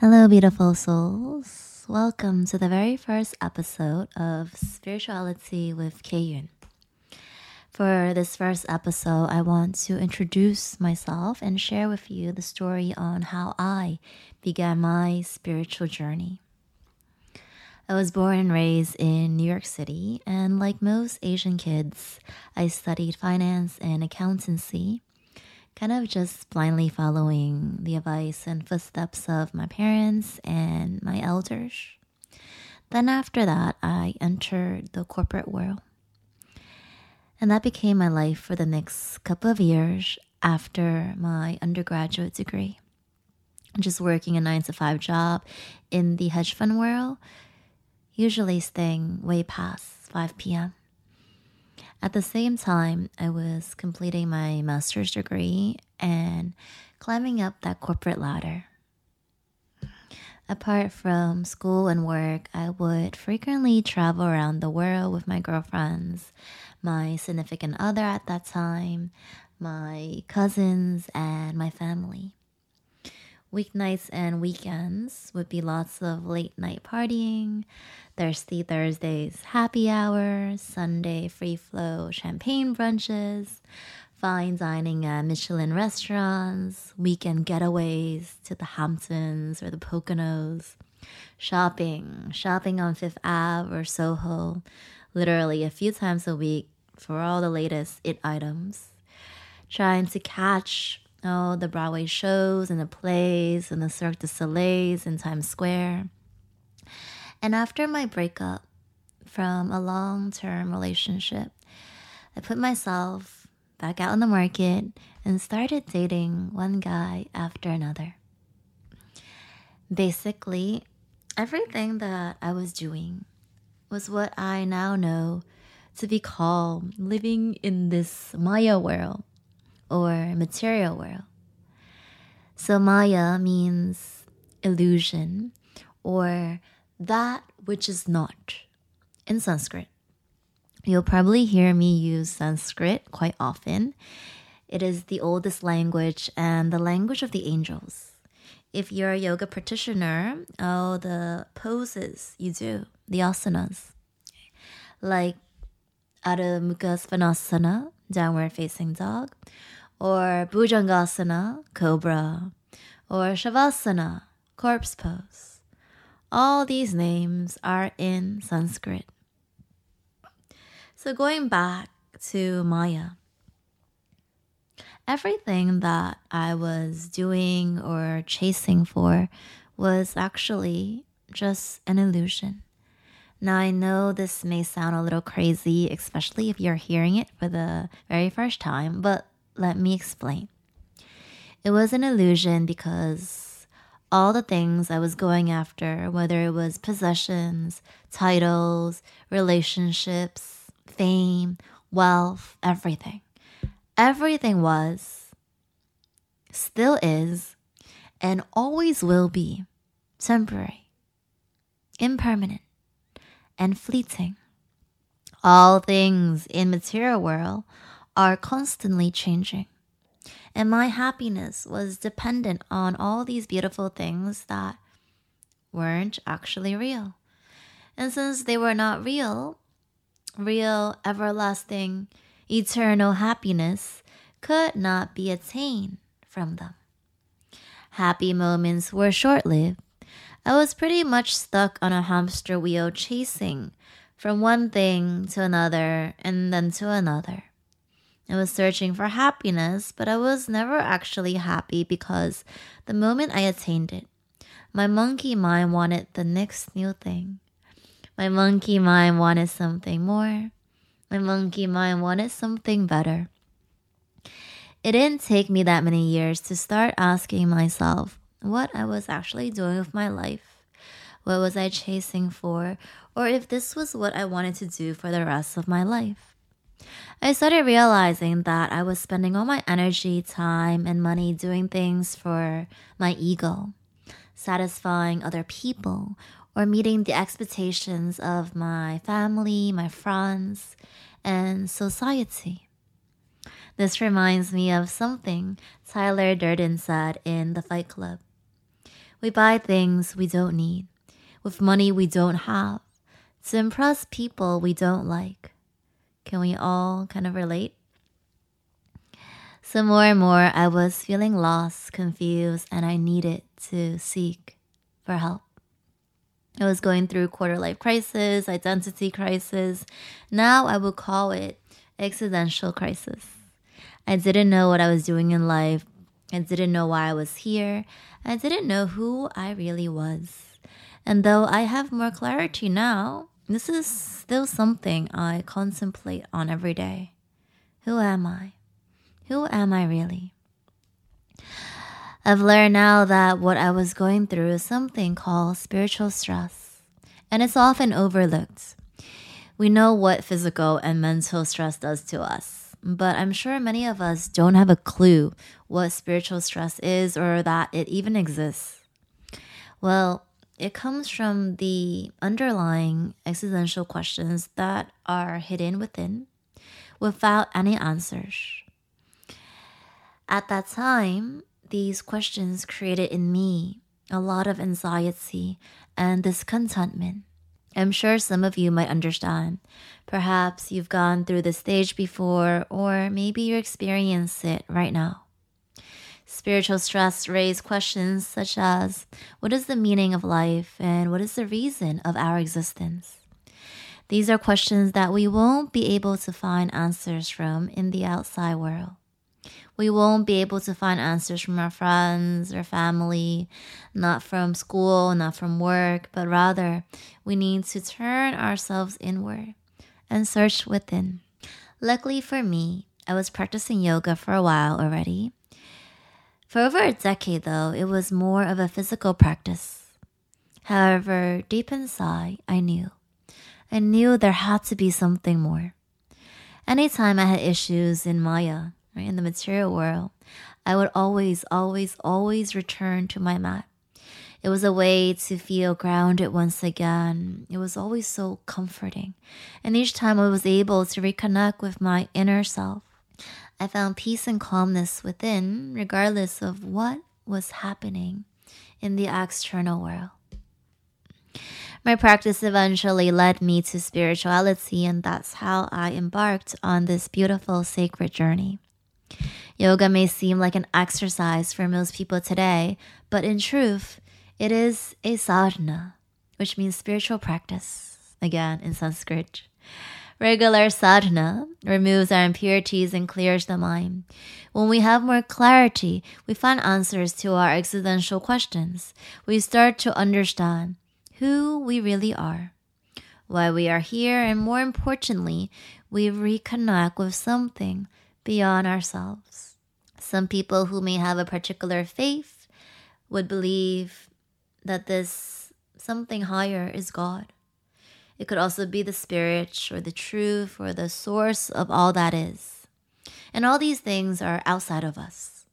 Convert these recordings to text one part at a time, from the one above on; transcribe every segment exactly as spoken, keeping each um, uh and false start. Hello, beautiful souls. Welcome to the very first episode of Spirituality with K-Yoon. For this first episode, I want to introduce myself and share with you the story on how I began my spiritual journey. I was born and raised in New York City, and like most Asian kids, I studied finance and accountancy, kind of just blindly following the advice and footsteps of my parents and my elders. Then after that, I entered the corporate world. And that became my life for the next couple of years after my undergraduate degree. Just working a nine to five job in the hedge fund world, usually staying way past five p.m. At the same time, I was completing my master's degree and climbing up that corporate ladder. Apart from school and work, I would frequently travel around the world with my girlfriends, my significant other at that time, my cousins, and my family. Weeknights and weekends would be lots of late night partying, Thirsty Thursdays happy hour, Sunday free flow champagne brunches, fine dining at Michelin restaurants, weekend getaways to the Hamptons or the Poconos, shopping, shopping on Fifth Avenue or Soho, literally a few times a week for all the latest it items, trying to catch all the Broadway shows and the plays and the Cirque du Soleil's in Times Square. And after my breakup from a long-term relationship, I put myself back out in the market and started dating one guy after another. Basically, everything that I was doing was what I now know to be called living in this Maya world, or material world. So Maya means illusion, or that which is not, in Sanskrit. You'll probably hear me use Sanskrit quite often. It is the oldest language and the language of the angels. If you're a yoga practitioner, all the poses you do, the asanas, like adho mukha svanasana, downward facing dog, or Bhujangasana, cobra, or Shavasana, corpse pose. All these names are in Sanskrit. So going back to Maya, everything that I was doing or chasing for was actually just an illusion. Now, I know this may sound a little crazy, especially if you're hearing it for the very first time, but let me explain. It was an illusion because all the things I was going after, whether it was possessions, titles, relationships, fame, wealth, everything. Everything was, still is, and always will be temporary, impermanent, and fleeting. All things in material world are constantly changing. And my happiness was dependent on all these beautiful things that weren't actually real. And since they were not real, real, everlasting, eternal happiness could not be attained from them. Happy moments were short-lived. I was pretty much stuck on a hamster wheel chasing from one thing to another and then to another. I was searching for happiness, but I was never actually happy because the moment I attained it, my monkey mind wanted the next new thing. My monkey mind wanted something more. My monkey mind wanted something better. It didn't take me that many years to start asking myself what I was actually doing with my life, what was I chasing for, or if this was what I wanted to do for the rest of my life. I started realizing that I was spending all my energy, time, and money doing things for my ego, satisfying other people, or meeting the expectations of my family, my friends, and society. This reminds me of something Tyler Durden said in the Fight Club. We buy things we don't need, with money we don't have, to impress people we don't like. Can we all kind of relate? So more and more, I was feeling lost, confused, and I needed to seek for help. I was going through quarter-life crisis, identity crisis. Now I would call it existential crisis. I didn't know what I was doing in life. I didn't know why I was here. I didn't know who I really was. And though I have more clarity now, this is still something I contemplate on every day. Who am I? Who am I really? I've learned now that what I was going through is something called spiritual stress, and it's often overlooked. We know what physical and mental stress does to us, but I'm sure many of us don't have a clue what spiritual stress is or that it even exists. Well, it comes from the underlying existential questions that are hidden within, without any answers. At that time, these questions created in me a lot of anxiety and discontentment. I'm sure some of you might understand. Perhaps you've gone through this stage before, or maybe you experience it right now. Spiritual stress raised questions such as, what is the meaning of life and what is the reason of our existence? These are questions that we won't be able to find answers from in the outside world. We won't be able to find answers from our friends or family, not from school, not from work, but rather we need to turn ourselves inward and search within. Luckily for me, I was practicing yoga for a while already. For over a decade though, it was more of a physical practice. However, deep inside, I knew. I knew there had to be something more. Anytime I had issues in Maya, right, in the material world, I would always, always, always return to my mat. It was a way to feel grounded once again. It was always so comforting. And each time I was able to reconnect with my inner self, I found peace and calmness within, regardless of what was happening in the external world. My practice eventually led me to spirituality, and that's how I embarked on this beautiful sacred journey. Yoga may seem like an exercise for most people today, but in truth, it is a sadhana, which means spiritual practice, again in Sanskrit. Regular sadhana removes our impurities and clears the mind. When we have more clarity, we find answers to our existential questions. We start to understand who we really are, why we are here, and more importantly, we reconnect with something beyond ourselves. Some people who may have a particular faith would believe that this something higher is God. It could also be the spirit or the truth or the source of all that is. And all these things are outside of us.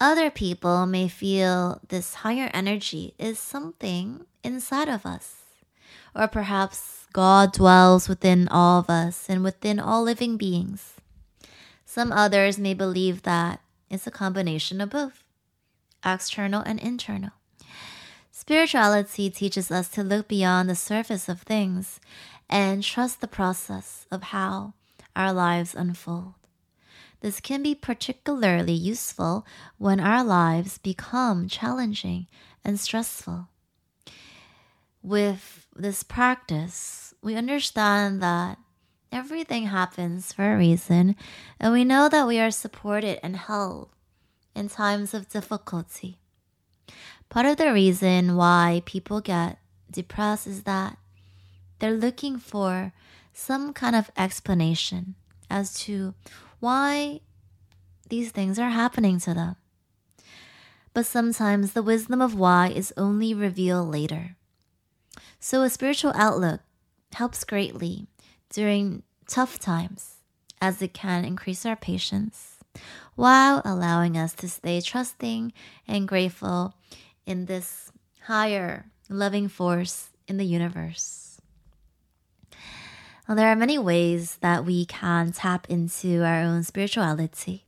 Other people may feel this higher energy is something inside of us. Or perhaps God dwells within all of us and within all living beings. Some others may believe that it's a combination of both, external and internal. Spirituality teaches us to look beyond the surface of things and trust the process of how our lives unfold. This can be particularly useful when our lives become challenging and stressful. With this practice, we understand that everything happens for a reason, and we know that we are supported and held in times of difficulty. Part of the reason why people get depressed is that they're looking for some kind of explanation as to why these things are happening to them. But sometimes the wisdom of why is only revealed later. So a spiritual outlook helps greatly during tough times, as it can increase our patience while allowing us to stay trusting and grateful in this higher loving force in the universe. Well, there are many ways that we can tap into our own spirituality.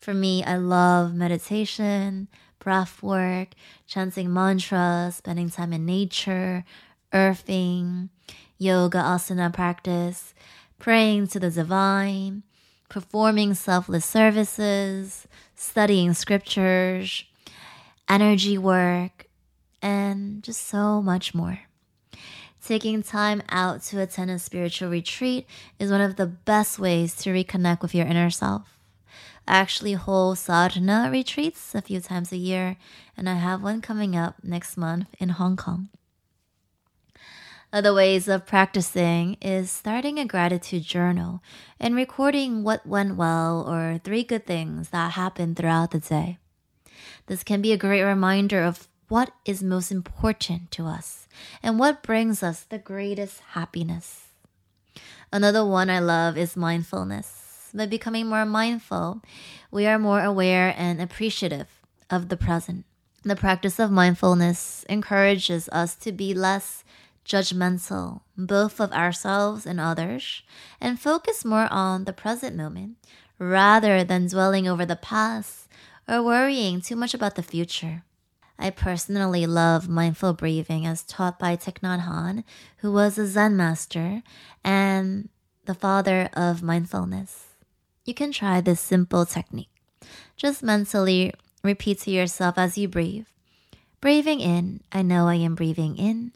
For me, I love meditation, breath work, chanting mantras, spending time in nature, earthing, yoga asana practice, praying to the divine, performing selfless services, studying scriptures, energy work, and just so much more. Taking time out to attend a spiritual retreat is one of the best ways to reconnect with your inner self. I actually hold sadhana retreats a few times a year, and I have one coming up next month in Hong Kong. Other ways of practicing is starting a gratitude journal and recording what went well or three good things that happened throughout the day. This can be a great reminder of what is most important to us and what brings us the greatest happiness. Another one I love is mindfulness. By becoming more mindful, we are more aware and appreciative of the present. The practice of mindfulness encourages us to be less judgmental, both of ourselves and others, and focus more on the present moment rather than dwelling over the past or worrying too much about the future. I personally love mindful breathing as taught by Thich Nhat Hanh, who was a Zen master and the father of mindfulness. You can try this simple technique. Just mentally repeat to yourself as you breathe. Breathing in, I know I am breathing in.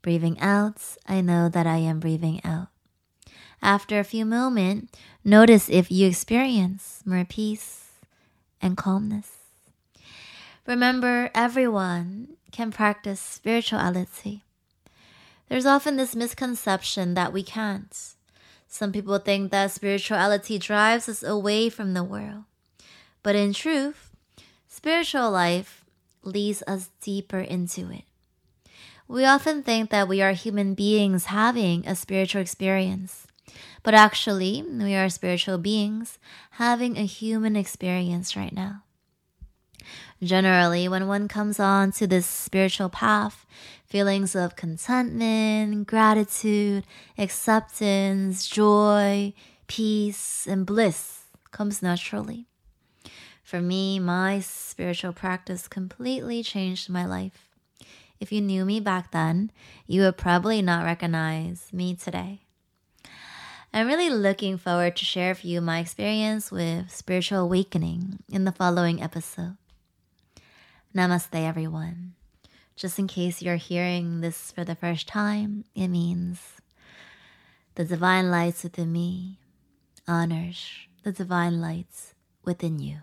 Breathing out, I know that I am breathing out. After a few moments, notice if you experience more peace and calmness. Remember, everyone can practice spirituality. There's often this misconception that we can't. Some people think that spirituality drives us away from the world. But in truth, spiritual life leads us deeper into it. We often think that we are human beings having a spiritual experience, but actually, we are spiritual beings having a human experience right now. Generally, when one comes on to this spiritual path, feelings of contentment, gratitude, acceptance, joy, peace, and bliss comes naturally. For me, my spiritual practice completely changed my life. If you knew me back then, you would probably not recognize me today. I'm really looking forward to share with you my experience with spiritual awakening in the following episode. Namaste, everyone. Just in case you're hearing this for the first time, it means the divine lights within me honors the divine lights within you.